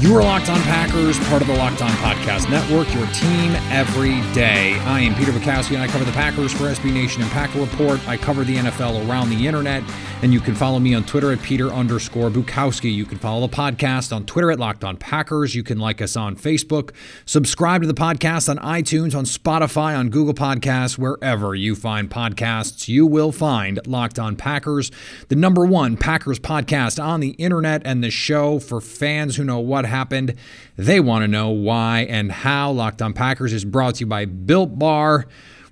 You are Locked On Packers, part of the Locked On Podcast Network, your team every day. I am Peter Bukowski, and I cover the Packers for SB Nation and Packer Report. I cover the NFL around the internet, and you can follow me on Twitter at Peter_Bukowski. You can follow the podcast on Twitter at Locked On Packers. You can like us on Facebook. Subscribe to the podcast on iTunes, on Spotify, on Google Podcasts. Wherever you find podcasts, you will find Locked On Packers, the #1 Packers podcast on the internet, and the show for fans who know what happened. They want to know why and how. Locked On Packers is brought to you by Built Bar.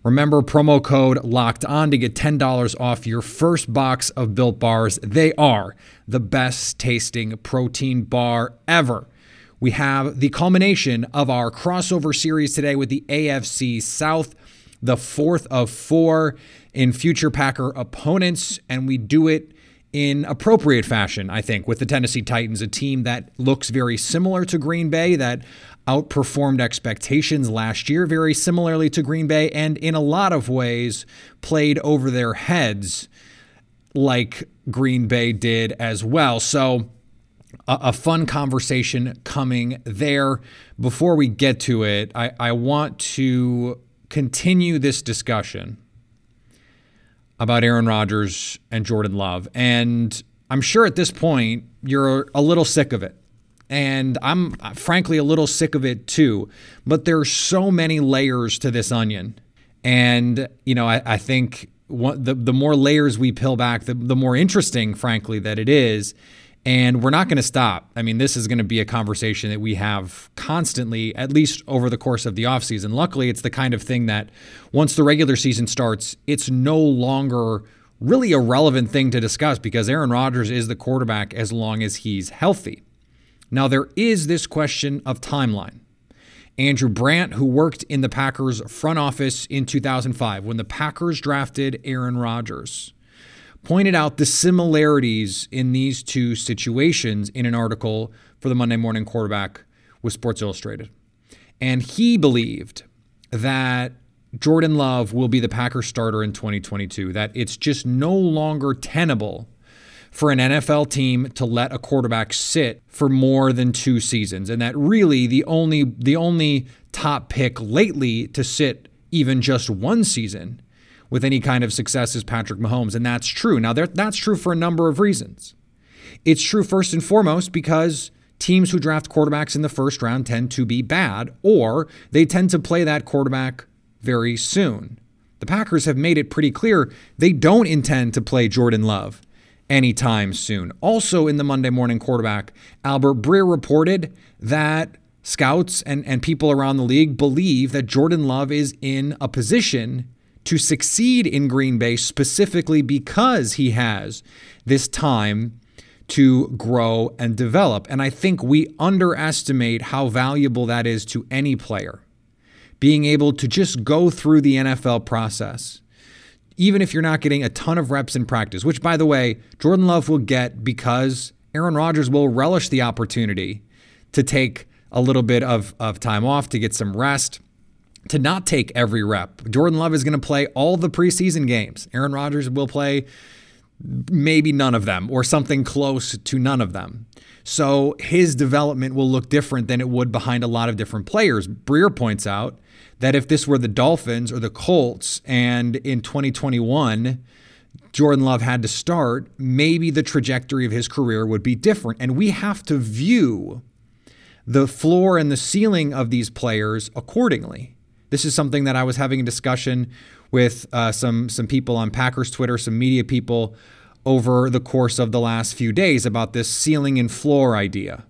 Remember, promo code Locked On to get $10 off your first box of Built Bars. They are the best tasting protein bar ever. We have the culmination of our crossover series today with the AFC South, the fourth of four in future Packer opponents, and we do it in appropriate fashion, I think, with the Tennessee Titans, a team that looks very similar to Green Bay, that outperformed expectations last year very similarly to Green Bay, and in a lot of ways played over their heads like Green Bay did as well. So a fun conversation coming there. Before we get to it, I want to continue this discussion about Aaron Rodgers and Jordan Love. And I'm sure at this point, you're a little sick of it. And I'm frankly a little sick of it too. But there's so many layers to this onion. And, you know, I think the more layers we peel back, the more interesting, frankly, that it is. And we're not going to stop. I mean, this is going to be a conversation that we have constantly, at least over the course of the offseason. Luckily, it's the kind of thing that once the regular season starts, it's no longer really a relevant thing to discuss because Aaron Rodgers is the quarterback as long as he's healthy. Now, there is this question of timeline. Andrew Brandt, who worked in the Packers front office in 2005 when the Packers drafted Aaron Rodgers, pointed out the similarities in these two situations in an article for the Monday Morning Quarterback with Sports Illustrated. And he believed that Jordan Love will be the Packers starter in 2022, that it's just no longer tenable for an NFL team to let a quarterback sit for more than 2 seasons, and that really the only top pick lately to sit even just 1 season with any kind of success is Patrick Mahomes, and that's true. Now, that's true for a number of reasons. It's true first and foremost because teams who draft quarterbacks in the first round tend to be bad, or they tend to play that quarterback very soon. The Packers have made it pretty clear they don't intend to play Jordan Love anytime soon. Also in the Monday Morning Quarterback, Albert Breer reported that scouts and people around the league believe that Jordan Love is in a position to succeed in Green Bay specifically because he has this time to grow and develop. And I think we underestimate how valuable that is to any player, being able to just go through the NFL process, even if you're not getting a ton of reps in practice, which, by the way, Jordan Love will get because Aaron Rodgers will relish the opportunity to take a little bit of time off, to get some rest, to not take every rep. Jordan Love is going to play all the preseason games. Aaron Rodgers will play maybe none of them or something close to none of them. So his development will look different than it would behind a lot of different players. Breer points out that if this were the Dolphins or the Colts and in 2021, Jordan Love had to start, maybe the trajectory of his career would be different. And we have to view the floor and the ceiling of these players accordingly. This is something that I was having a discussion with some people on Packers Twitter, some media people over the course of the last few days about this ceiling and floor idea.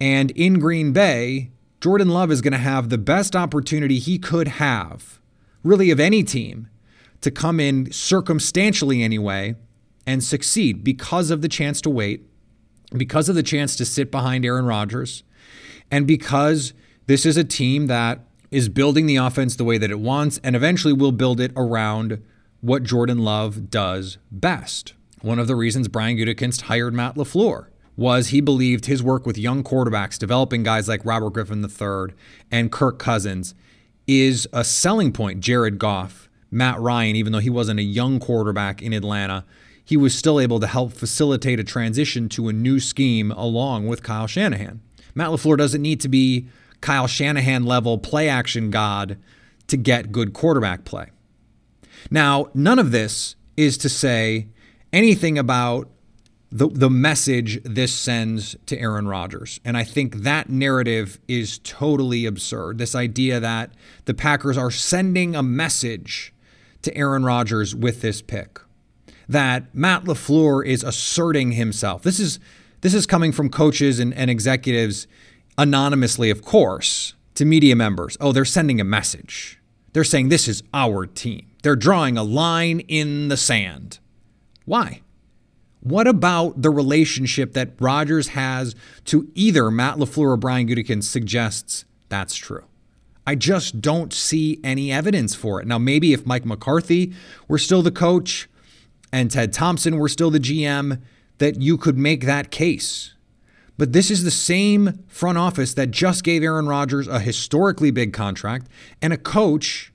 And in Green Bay, Jordan Love is going to have the best opportunity he could have, really of any team, to come in circumstantially anyway and succeed because of the chance to wait because of the chance to sit behind Aaron Rodgers, and because this is a team that is building the offense the way that it wants and eventually will build it around what Jordan Love does best. One of the reasons Brian Gutekinst hired Matt LaFleur was he believed his work with young quarterbacks, developing guys like Robert Griffin III and Kirk Cousins, is a selling point. Jared Goff, Matt Ryan, even though he wasn't a young quarterback in Atlanta, he was still able to help facilitate a transition to a new scheme along with Kyle Shanahan. Matt LaFleur doesn't need to be Kyle Shanahan level play action god to get good quarterback play. Now, none of this is to say anything about the message this sends to Aaron Rodgers. And I think that narrative is totally absurd. This idea that the Packers are sending a message to Aaron Rodgers with this pick, that Matt LaFleur is asserting himself. This is coming from coaches and executives anonymously, of course, to media members. Oh, they're sending a message. They're saying this is our team. They're drawing a line in the sand. Why? What about the relationship that Rodgers has to either Matt LaFleur or Brian Gutekunst suggests that's true? I just don't see any evidence for it. Now, maybe if Mike McCarthy were still the coach and Ted Thompson were still the GM, that you could make that case. But this is the same front office that just gave Aaron Rodgers a historically big contract and a coach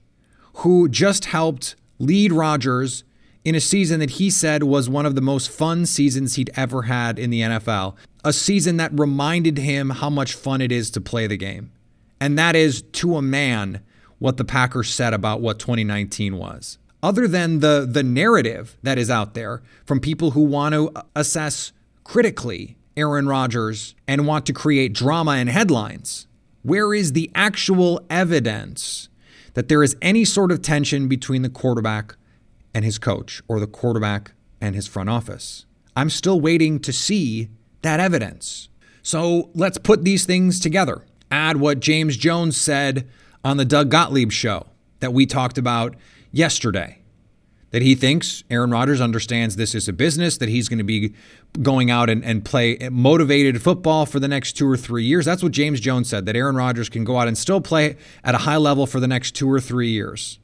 who just helped lead Rodgers in a season that he said was one of the most fun seasons he'd ever had in the NFL, a season that reminded him how much fun it is to play the game. And that is, to a man, what the Packers said about what 2019 was. Other than the narrative that is out there from people who want to assess critically Aaron Rodgers and want to create drama and headlines, where is the actual evidence that there is any sort of tension between the quarterback and his coach or the quarterback and his front office? I'm still waiting to see that evidence. So let's put these things together. Add what James Jones said on the Doug Gottlieb show that we talked about yesterday, that he thinks Aaron Rodgers understands this is a business, that he's going to be going out and play motivated football for the next 2 or 3 years. That's what James Jones said, that Aaron Rodgers can go out and still play at a high level for the next 2 or 3 years.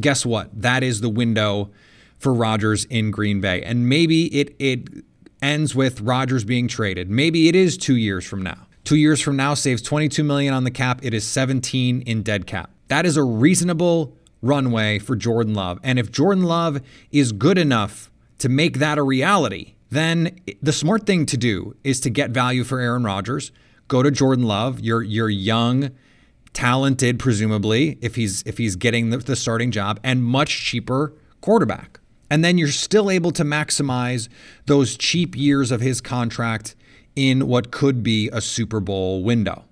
Guess what? That is the window for Rodgers in Green Bay. And maybe it ends with Rodgers being traded. Maybe it is 2 years from now. 2 years from now saves $22 million on the cap. It is 17 in dead cap. That is a reasonable runway for Jordan Love. And if Jordan Love is good enough to make that a reality, then the smart thing to do is to get value for Aaron Rodgers. Go to Jordan Love. You're young, talented, presumably, if he's getting the starting job, and much cheaper quarterback. And then you're still able to maximize those cheap years of his contract in what could be a Super Bowl window.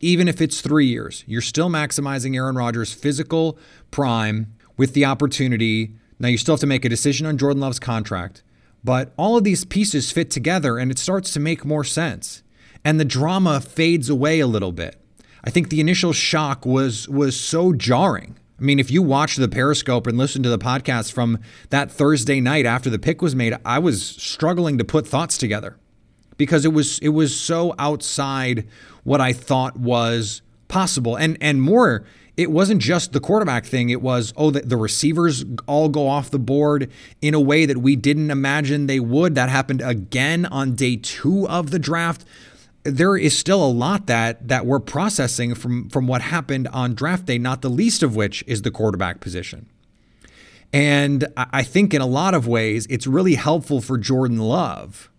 Even if it's 3 years, you're still maximizing Aaron Rodgers' physical prime with the opportunity. Now, you still have to make a decision on Jordan Love's contract, but all of these pieces fit together and it starts to make more sense. And the drama fades away a little bit. I think the initial shock was so jarring. I mean, if you watch the Periscope and listen to the podcast from that Thursday night after the pick was made, I was struggling to put thoughts together, because it was so outside what I thought was possible. And more, it wasn't just the quarterback thing. It was, the receivers all go off the board in a way that we didn't imagine they would. That happened again on day 2 of the draft. There is still a lot that we're processing from what happened on draft day, not the least of which is the quarterback position. And I think in a lot of ways, it's really helpful for Jordan Love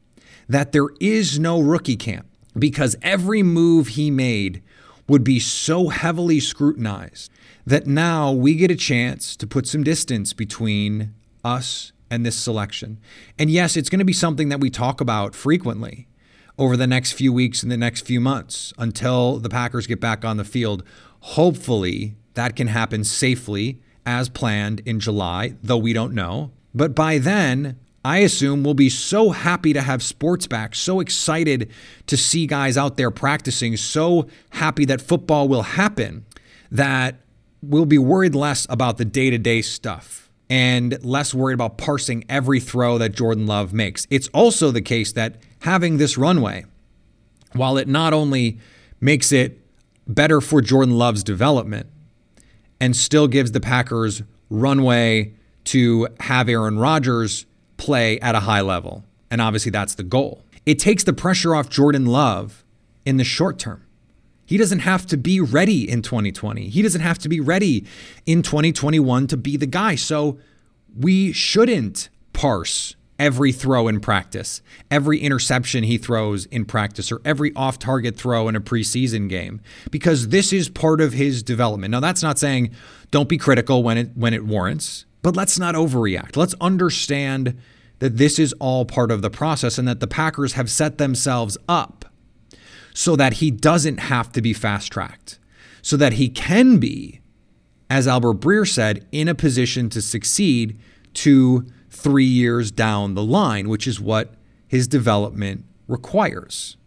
that there is no rookie camp, because every move he made would be so heavily scrutinized that now we get a chance to put some distance between us and this selection. And yes, it's going to be something that we talk about frequently over the next few weeks and the next few months until the Packers get back on the field. Hopefully that can happen safely as planned in July, though we don't know. But by then, I assume we'll be so happy to have sports back, so excited to see guys out there practicing, so happy that football will happen, that we'll be worried less about the day-to-day stuff and less worried about parsing every throw that Jordan Love makes. It's also the case that having this runway, while it not only makes it better for Jordan Love's development and still gives the Packers runway to have Aaron Rodgers play at a high level. And obviously that's the goal. It takes the pressure off Jordan Love in the short term. He doesn't have to be ready in 2020. He doesn't have to be ready in 2021 to be the guy. So we shouldn't parse every throw in practice, every interception he throws in practice, or every off-target throw in a preseason game, because this is part of his development. Now, that's not saying don't be critical when it warrants, but let's not overreact. Let's understand that this is all part of the process and that the Packers have set themselves up so that he doesn't have to be fast-tracked, so that he can be, as Albert Breer said, in a position to succeed 2-3 years down the line, which is what his development requires.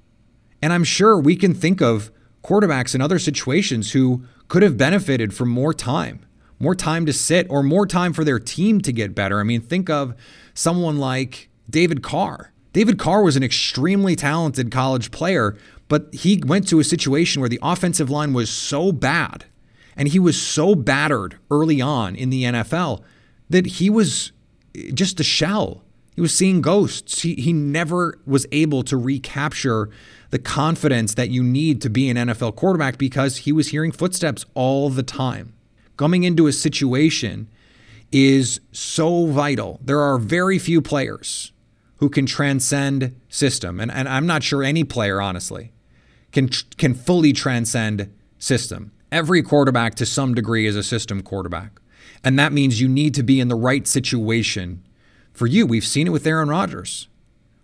And I'm sure we can think of quarterbacks in other situations who could have benefited from more time to sit, or more time for their team to get better. I mean, think of someone like David Carr. David Carr was an extremely talented college player, but he went to a situation where the offensive line was so bad and he was so battered early on in the NFL that he was just a shell. He was seeing ghosts. He never was able to recapture the confidence that you need to be an NFL quarterback because he was hearing footsteps all the time. Coming into a situation is so vital. There are very few players who can transcend system. And I'm not sure any player, honestly, can fully transcend system. Every quarterback to some degree is a system quarterback. And that means you need to be in the right situation for you. We've seen it with Aaron Rodgers.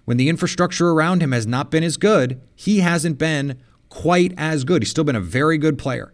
When the infrastructure around him has not been as good, he hasn't been quite as good. He's still been a very good player.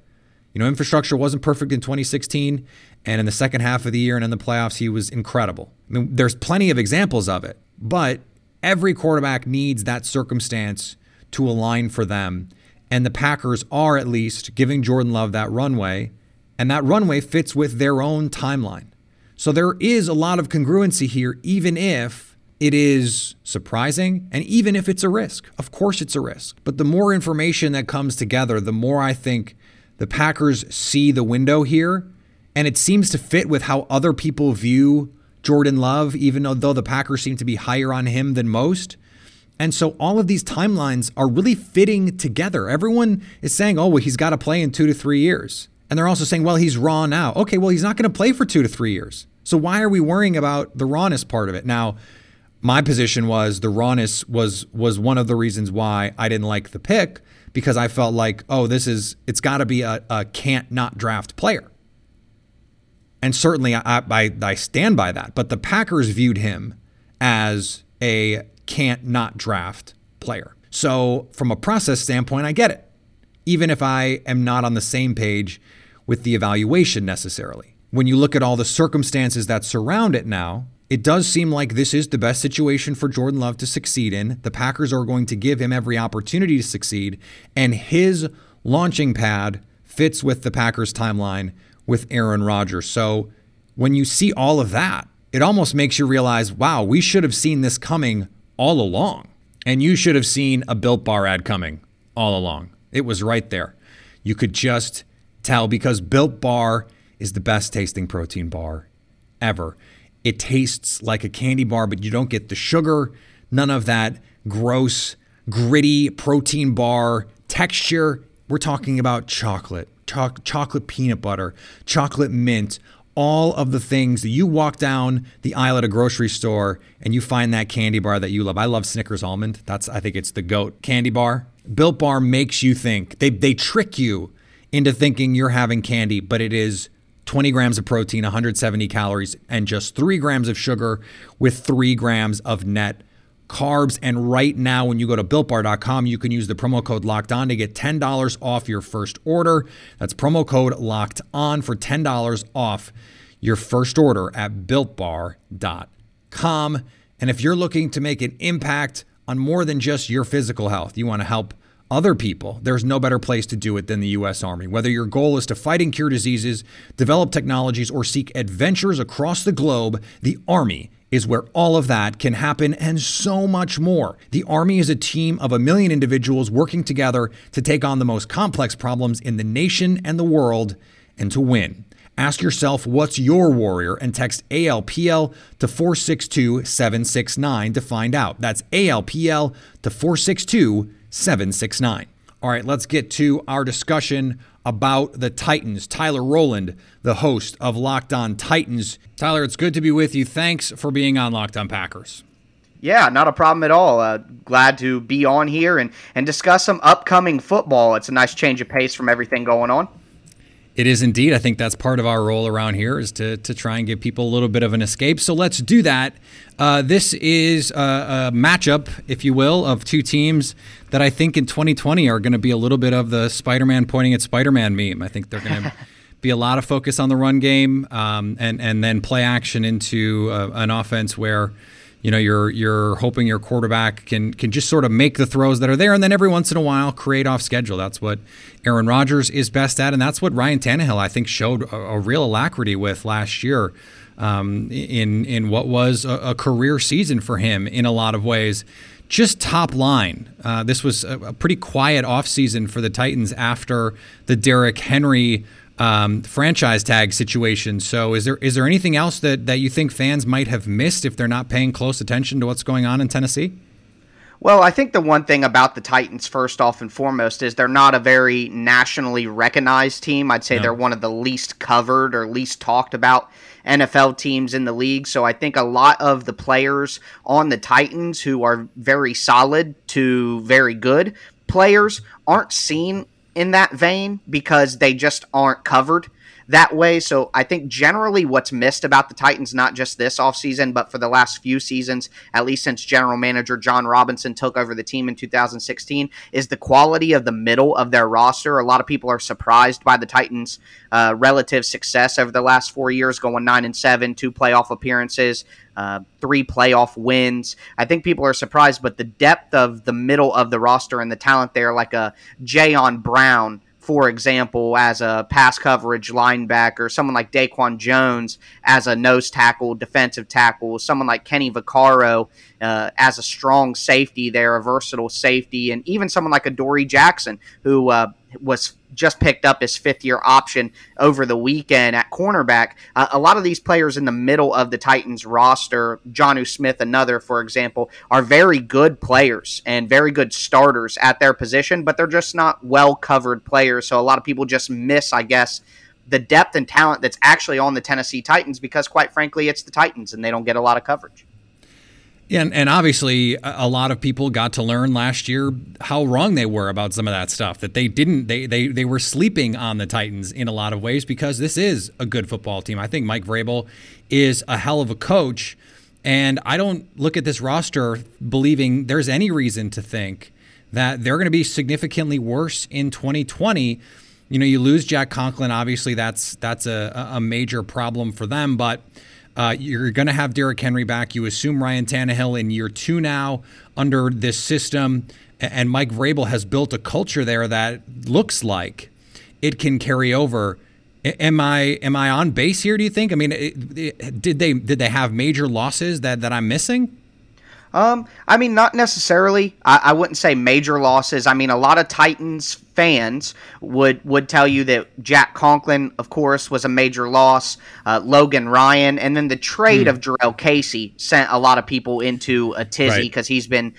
You know, infrastructure wasn't perfect in 2016, and in the second half of the year and in the playoffs, he was incredible. I mean, there's plenty of examples of it, but every quarterback needs that circumstance to align for them. And the Packers are at least giving Jordan Love that runway, and that runway fits with their own timeline. So there is a lot of congruency here, even if it is surprising and even if it's a risk. Of course it's a risk. But the more information that comes together, the more I think the Packers see the window here. And it seems to fit with how other people view Jordan Love, even though the Packers seem to be higher on him than most. And so all of these timelines are really fitting together. Everyone is saying, oh, well, he's got to play in 2 to 3 years. And they're also saying, well, he's raw now. Okay, well, he's not going to play for 2 to 3 years. So why are we worrying about the rawness part of it? Now, my position was the rawness was one of the reasons why I didn't like the pick, because I felt like, oh, it's got to be a can't not draft player. And certainly I stand by that. But the Packers viewed him as a can't not draft player. So from a process standpoint, I get it, even if I am not on the same page with the evaluation necessarily. When you look at all the circumstances that surround it now, it does seem like this is the best situation for Jordan Love to succeed in. The Packers are going to give him every opportunity to succeed, and his launching pad fits with the Packers' timeline with Aaron Rodgers. So when you see all of that, it almost makes you realize, wow, we should have seen this coming all along. And you should have seen a Built Bar ad coming all along. It was right there. You could just tell, because Built Bar is the best tasting protein bar ever. It tastes like a candy bar, but you don't get the sugar, none of that gross, gritty protein bar texture. We're talking about chocolate, chocolate peanut butter, chocolate mint, all of the things that you walk down the aisle at a grocery store and you find that candy bar that you love. I love Snickers almond. I think it's the GOAT candy bar. Built Bar makes you think. They trick you into thinking you're having candy, but it is 20 grams of protein, 170 calories, and just 3 grams of sugar with 3 grams of net carbs. And right now, when you go to BuiltBar.com, you can use the promo code LOCKEDON to get $10 off your first order. That's promo code LOCKEDON for $10 off your first order at BuiltBar.com. And if you're looking to make an impact on more than just your physical health, you want to help other people, there's no better place to do it than the U.S. Army. Whether your goal is to fight and cure diseases, develop technologies, or seek adventures across the globe, the Army is where all of that can happen and so much more. The Army is a team of 1 million individuals working together to take on the most complex problems in the nation and the world and to win. Ask yourself, what's your warrior? And text ALPL to 462-769 to find out. That's ALPL to 462-769. All right, let's get to our discussion about the Titans. Tyler Rowland, the host of Locked On Titans. Tyler, it's good to be with you. Thanks for being on Locked On Packers. Yeah, not a problem at all. Glad to be on here and discuss some upcoming football. It's a nice change of pace from everything going on. It is indeed. I think that's part of our role around here is to try and give people a little bit of an escape. So let's do that. This is a matchup, if you will, of two teams that I think in 2020 are going to be a little bit of the Spider-Man pointing at Spider-Man meme. I think they're going to be a lot of focus on the run game and then play action into an offense where you're hoping your quarterback can just sort of make the throws that are there, and then every once in a while create off schedule. That's what Aaron Rodgers is best at, and that's what Ryan Tannehill, I think, showed a real alacrity with last year in what was a career season for him in a lot of ways. Just top line, this was a pretty quiet offseason for the Titans after the Derrick Henry franchise tag situation. So is there anything else that you think fans might have missed if they're not paying close attention to what's going on in Tennessee? Well, I think the one thing about the Titans, first off and foremost, is they're not a very nationally recognized team. I'd say they're one of the least covered or least talked about NFL teams in the league. So I think a lot of the players on the Titans who are very solid to very good players aren't seen in that vein because they just aren't covered that way. So I think generally what's missed about the Titans, not just this offseason, but for the last few seasons, at least since general manager John Robinson took over the team in 2016, is the quality of the middle of their roster. A lot of people are surprised by the Titans' relative success over the last 4 years, going 9-7, 2 playoff appearances, 3 playoff wins. I think people are surprised, but the depth of the middle of the roster and the talent there, like a Jayon Brown, for example, as a pass coverage linebacker, someone like Daquan Jones as a nose tackle, defensive tackle, someone like Kenny Vaccaro as a strong safety there, a versatile safety, and even someone like Adoree Jackson, who was just picked up his 5th-year option over the weekend at cornerback. A lot of these players in the middle of the Titans roster, Jonnu Smith, another, for example, are very good players and very good starters at their position, but they're just not well-covered players. So a lot of people just miss, I guess, the depth and talent that's actually on the Tennessee Titans because, quite frankly, it's the Titans and they don't get a lot of coverage. Yeah, and obviously a lot of people got to learn last year how wrong they were about some of that stuff, that they didn't, they were sleeping on the Titans in a lot of ways because this is a good football team. I think Mike Vrabel is a hell of a coach, and I don't look at this roster believing there's any reason to think that they're going to be significantly worse in 2020. You know, you lose Jack Conklin, obviously that's a major problem for them, but you're going to have Derrick Henry back. You assume Ryan Tannehill in year 2 now under this system. And Mike Vrabel has built a culture there that looks like it can carry over. Am I on base here, do you think? I mean, did they have major losses that I'm missing? I mean, not necessarily. I wouldn't say major losses. I mean, a lot of Titans fans would tell you that Jack Conklin, of course, was a major loss, Logan Ryan, and then the trade of Jarrell Casey sent a lot of people into a tizzy because he's been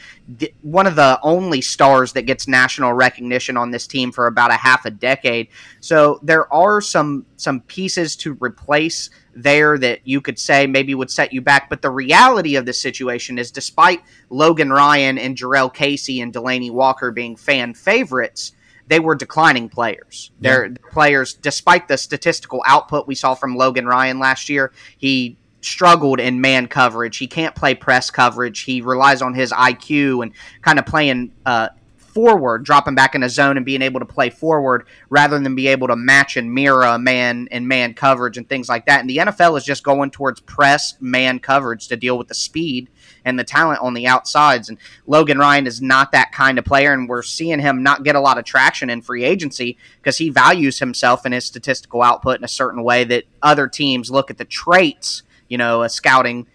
one of the only stars that gets national recognition on this team for about a half a decade. So there are some pieces to replace there that you could say maybe would set you back. But the reality of the situation is despite Logan Ryan and Jarrell Casey and Delaney Walker being fan favorites, they were declining players. They're players, despite the statistical output we saw from Logan Ryan last year, he struggled in man coverage. He can't play press coverage. He relies on his IQ and kind of playing forward, dropping back in a zone and being able to play forward rather than be able to match and mirror a man and man coverage and things like that. And the NFL is just going towards press man coverage to deal with the speed and the talent on the outsides. And Logan Ryan is not that kind of player, and we're seeing him not get a lot of traction in free agency because he values himself and his statistical output in a certain way that other teams look at the traits, you know, a scouting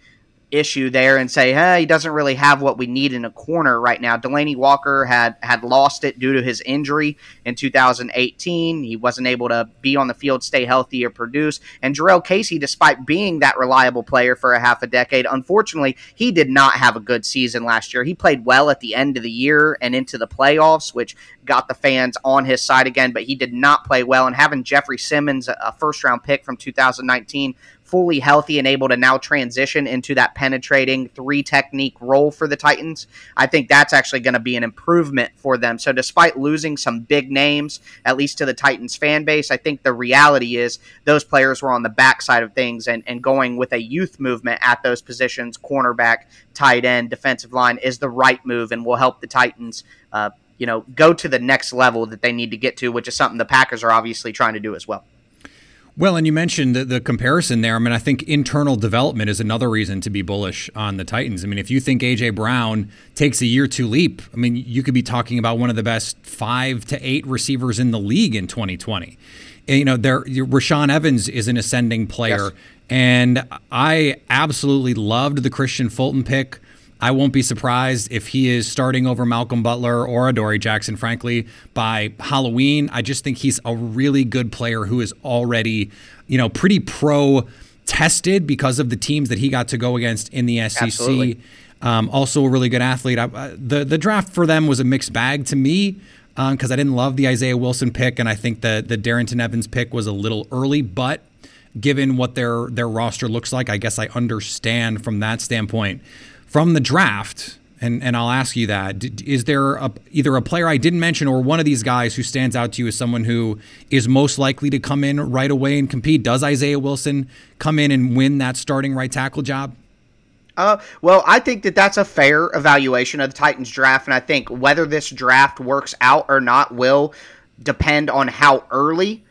issue there and say, hey, he doesn't really have what we need in a corner right now. Delaney Walker had lost it due to his injury in 2018. He wasn't able to be on the field, stay healthy, or produce. And Jarrell Casey, despite being that reliable player for a half a decade, unfortunately, he did not have a good season last year. He played well at the end of the year and into the playoffs, which got the fans on his side again, but he did not play well. And having Jeffrey Simmons, a first-round pick from 2019, fully healthy and able to now transition into that penetrating three technique role for the Titans, I think that's actually going to be an improvement for them. So despite losing some big names, at least to the Titans fan base, I think the reality is those players were on the backside of things, and going with a youth movement at those positions, cornerback, tight end, defensive line, is the right move and will help the Titans go to the next level that they need to get to, which is something the Packers are obviously trying to do as well. Well, and you mentioned the comparison there. I mean, I think internal development is another reason to be bullish on the Titans. I mean, if you think A.J. Brown takes a year to leap, I mean, you could be talking about one of the best 5 to 8 receivers in the league in 2020. And, you know, Rashaan Evans is an ascending player. Yes. And I absolutely loved the Christian Fulton pick. I won't be surprised if he is starting over Malcolm Butler or Adoree Jackson, frankly, by Halloween. I just think he's a really good player who is already, pretty pro-tested because of the teams that he got to go against in the SEC. Absolutely. Also a really good athlete. The draft for them was a mixed bag to me because I didn't love the Isaiah Wilson pick, and I think the Darrington Evans pick was a little early, but given what their roster looks like, I guess I understand from that standpoint. From the draft, and I'll ask you that, is there either a player I didn't mention or one of these guys who stands out to you as someone who is most likely to come in right away and compete? Does Isaiah Wilson come in and win that starting right tackle job? Well, I think that's a fair evaluation of the Titans draft, and I think whether this draft works out or not will depend on how early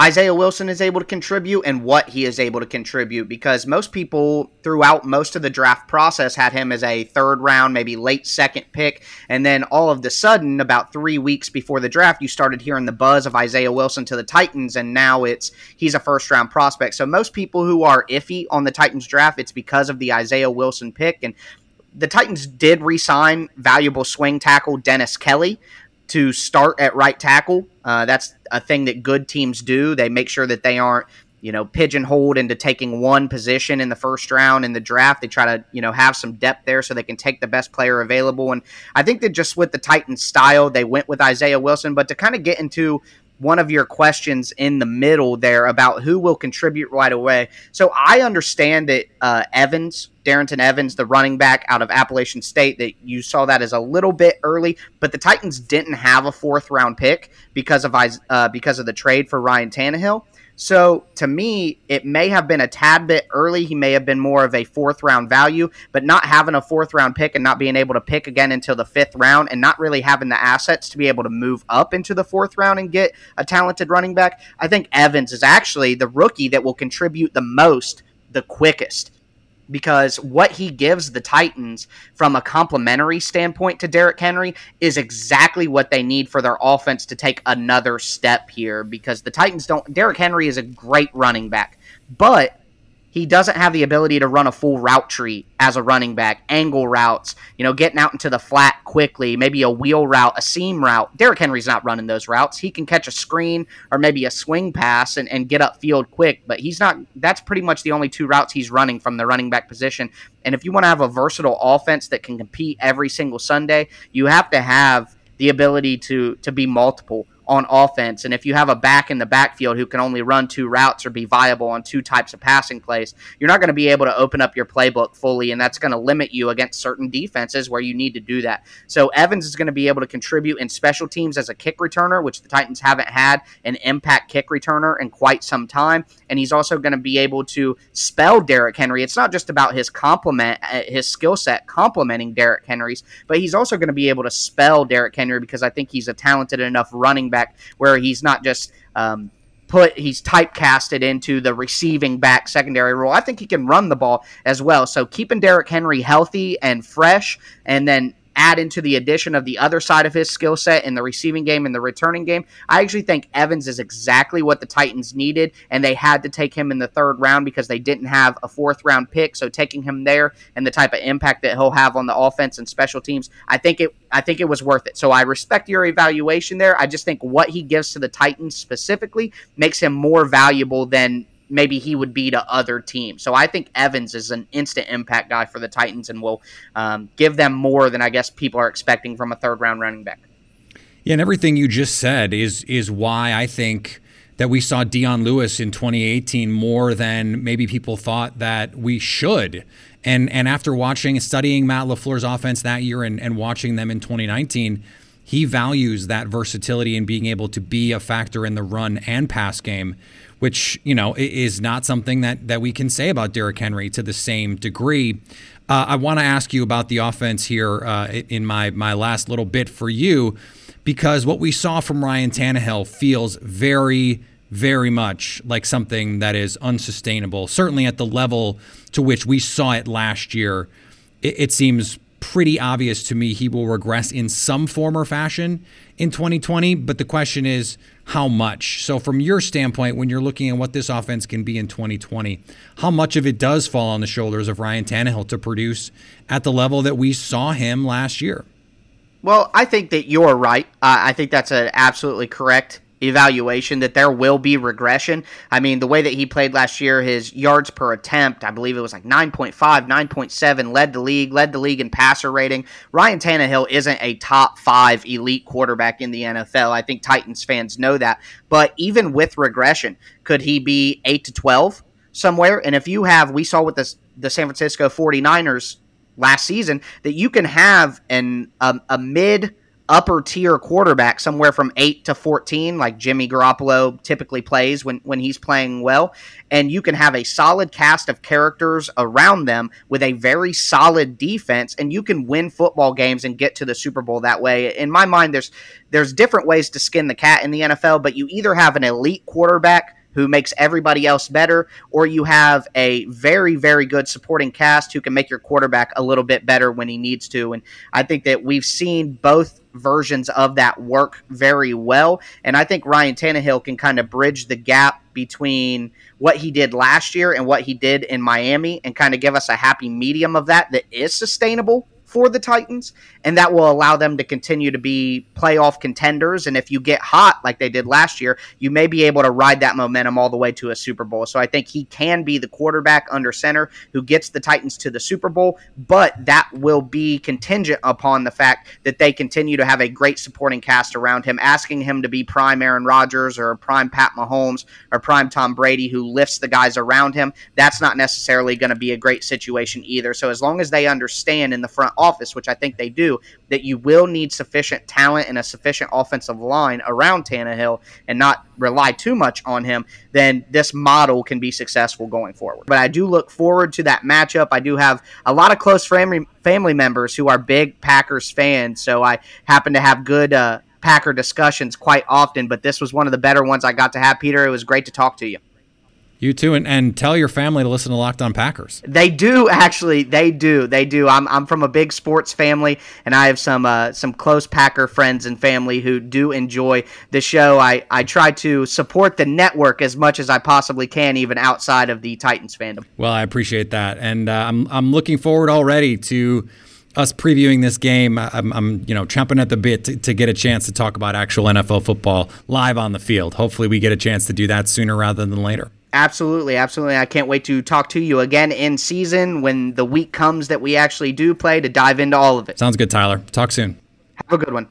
Isaiah Wilson is able to contribute and what he is able to contribute, because most people throughout most of the draft process had him as a third round, maybe late second pick, and then all of the sudden, about 3 weeks before the draft, you started hearing the buzz of Isaiah Wilson to the Titans, and now he's a first-round prospect. So most people who are iffy on the Titans draft, it's because of the Isaiah Wilson pick, and the Titans did re-sign valuable swing tackle Dennis Kelly to start at right tackle. That's a thing that good teams do. They make sure that they aren't, pigeonholed into taking one position in the first round in the draft. They try to, have some depth there so they can take the best player available. And I think that just with the Titans style, they went with Isaiah Wilson. But to kind of get into one of your questions in the middle there about who will contribute right away. So I understand that Darrington Evans, the running back out of Appalachian State, that you saw that as a little bit early, but the Titans didn't have a fourth-round pick because of the trade for Ryan Tannehill. So to me, it may have been a tad bit early. He may have been more of a fourth-round value, but not having a fourth-round pick and not being able to pick again until the fifth round and not really having the assets to be able to move up into the fourth round and get a talented running back, I think Evans is actually the rookie that will contribute the most, the quickest. Because what he gives the Titans from a complementary standpoint to Derrick Henry is exactly what they need for their offense to take another step here. Because the Titans don't – Derrick Henry is a great running back, but he doesn't have the ability to run a full route tree as a running back, angle routes, getting out into the flat quickly, maybe a wheel route, a seam route. Derrick Henry's not running those routes. He can catch a screen or maybe a swing pass and get upfield quick, but he's not. That's pretty much the only two routes he's running from the running back position. And if you want to have a versatile offense that can compete every single Sunday, you have to have the ability to be multiple on offense. And if you have a back in the backfield who can only run two routes or be viable on two types of passing plays, you're not going to be able to open up your playbook fully, and that's going to limit you against certain defenses where you need to do that. So Evans is going to be able to contribute in special teams as a kick returner, which the Titans haven't had an impact kick returner in quite some time, and he's also going to be able to spell Derrick Henry. It's not just about his skill set complementing Derrick Henry's, but he's also going to be able to spell Derrick Henry because I think he's a talented enough running back where he's not just he's typecasted into the receiving back secondary role. I think he can run the ball as well. So keeping Derrick Henry healthy and fresh, and then add into the addition of the other side of his skill set in the receiving game and the returning game, I actually think Evans is exactly what the Titans needed, and they had to take him in the third round because they didn't have a fourth-round pick. So taking him there and the type of impact that he'll have on the offense and special teams, I think it was worth it. So I respect your evaluation there. I just think what he gives to the Titans specifically makes him more valuable than maybe he would be to other teams. So I think Evans is an instant impact guy for the Titans and will give them more than I guess people are expecting from a third-round running back. Yeah, and everything you just said is why I think that we saw Dion Lewis in 2018 more than maybe people thought that we should. And after watching and studying Matt LaFleur's offense that year and watching them in 2019, he values that versatility and being able to be a factor in the run and pass game, which, you know, is not something that we can say about Derrick Henry to the same degree. I want to ask you about the offense here in my last little bit for you, because what we saw from Ryan Tannehill feels very, very much like something that is unsustainable. Certainly at the level to which we saw it last year, it seems pretty obvious to me he will regress in some form or fashion in 2020, but the question is how much. So from your standpoint, when you're looking at what this offense can be in 2020, how much of it does fall on the shoulders of Ryan Tannehill to produce at the level that we saw him last year? Well, I think that you're right. I think that's an absolutely correct evaluation, that there will be regression. I mean, the way that he played last year, his yards per attempt, I believe it was like 9.5, 9.7, led the league in passer rating. Ryan Tannehill isn't a top 5 elite quarterback in the NFL. I think Titans fans know that. But even with regression, could he be 8-12 somewhere? And if you have, we saw with the San Francisco 49ers last season, that you can have a mid upper tier quarterback somewhere from 8-14, like Jimmy Garoppolo typically plays when he's playing well, and you can have a solid cast of characters around them with a very solid defense, and you can win football games and get to the Super Bowl that way. In my mind, there's different ways to skin the cat in the NFL, but you either have an elite quarterback who makes everybody else better, or you have a very, very good supporting cast who can make your quarterback a little bit better when he needs to. And I think that we've seen both versions of that work very well, and I think Ryan Tannehill can kind of bridge the gap between what he did last year and what he did in Miami and kind of give us a happy medium of that is sustainable for the Titans, and that will allow them to continue to be playoff contenders. And if you get hot like they did last year, you may be able to ride that momentum all the way to a Super Bowl. So I think he can be the quarterback under center who gets the Titans to the Super Bowl, but that will be contingent upon the fact that they continue to have a great supporting cast around him, asking him to be prime Aaron Rodgers or prime Pat Mahomes or prime Tom Brady who lifts the guys around him. That's not necessarily going to be a great situation either. So as long as they understand in the front office, which I think they do, that you will need sufficient talent and a sufficient offensive line around Tannehill and not rely too much on him, then this model can be successful going forward. But I do look forward to that matchup. I do have a lot of close family members who are big Packers fans, so I happen to have good Packer discussions quite often, but this was one of the better ones I got to have, Peter. It was great to talk to you. You too, and tell your family to listen to Locked On Packers. They do, actually. They do. I'm from a big sports family, and I have some close Packer friends and family who do enjoy the show. I try to support the network as much as I possibly can, even outside of the Titans fandom. Well, I appreciate that, and I'm looking forward already to us previewing this game. I'm chomping at the bit to get a chance to talk about actual NFL football live on the field. Hopefully, we get a chance to do that sooner rather than later. Absolutely. I can't wait to talk to you again in season when the week comes that we actually do play to dive into all of it. Sounds good, Tyler. Talk soon. Have a good one.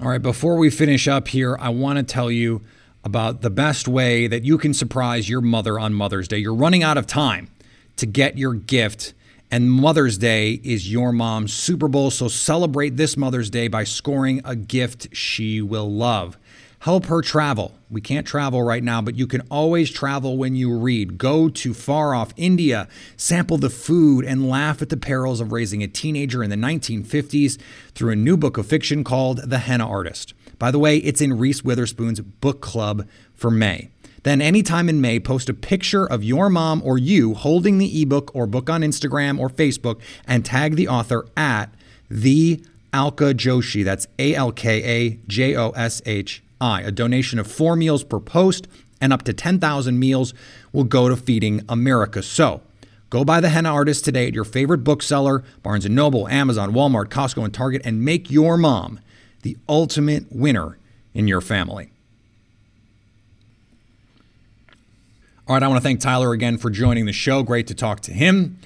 All right, before we finish up here, I want to tell you about the best way that you can surprise your mother on Mother's Day. You're running out of time to get your gift, and Mother's Day is your mom's Super Bowl, so celebrate this Mother's Day by scoring a gift she will love. Help her travel. We can't travel right now, but you can always travel when you read. Go to far-off India, sample the food, and laugh at the perils of raising a teenager in the 1950s through a new book of fiction called The Henna Artist. By the way, it's in Reese Witherspoon's book club for May. Then anytime in May, post a picture of your mom or you holding the ebook or book on Instagram or Facebook and tag the author at the Alka Joshi. That's ALKAJOSH. A donation of 4 meals per post and up to 10,000 meals will go to Feeding America. So go buy The Henna Artist today at your favorite bookseller, Barnes & Noble, Amazon, Walmart, Costco, and Target, and make your mom the ultimate winner in your family. All right, I want to thank Tyler again for joining the show. Great to talk to him.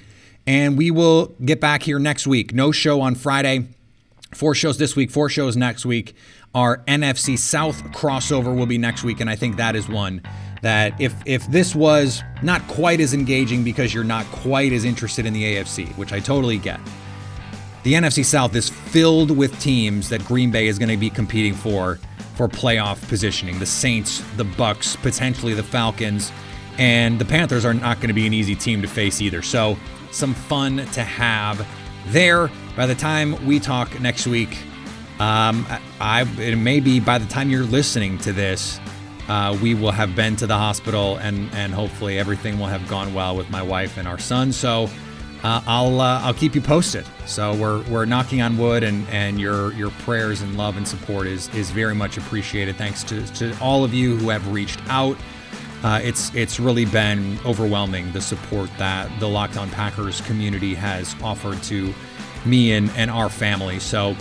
And we will get back here next week. No show on Friday. 4 shows this week, 4 shows next week. Our NFC South crossover will be next week, and I think that is one that if this was not quite as engaging because you're not quite as interested in the AFC, which I totally get, the NFC South is filled with teams that Green Bay is going to be competing for playoff positioning. The Saints, the Bucks, potentially the Falcons, and the Panthers are not going to be an easy team to face either. So some fun to have there. By the time we talk next week, it may be by the time you're listening to this, we will have been to the hospital and hopefully everything will have gone well with my wife and our son. So I'll keep you posted. So we're knocking on wood, and your prayers and love and support is very much appreciated. Thanks to all of you who have reached out. It's really been overwhelming, the support that the Locked On Packers community has offered to me and our family. So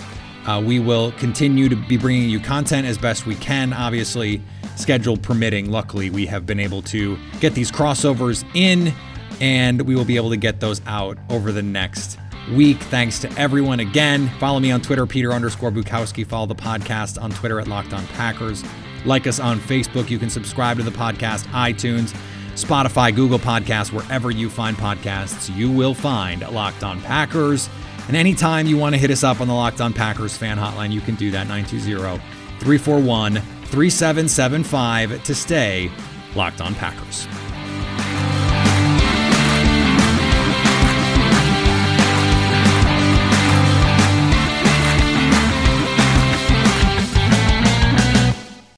we will continue to be bringing you content as best we can, obviously, schedule permitting. Luckily, we have been able to get these crossovers in, and we will be able to get those out over the next week. Thanks to everyone again. Follow me on Twitter, Peter_Bukowski. Follow the podcast on Twitter at Locked On Packers. Like us on Facebook. You can subscribe to the podcast, iTunes, Spotify, Google Podcasts, wherever you find podcasts, you will find Locked On Packers. And anytime you want to hit us up on the Locked On Packers fan hotline, you can do that, 920-341-3775 to stay Locked On Packers.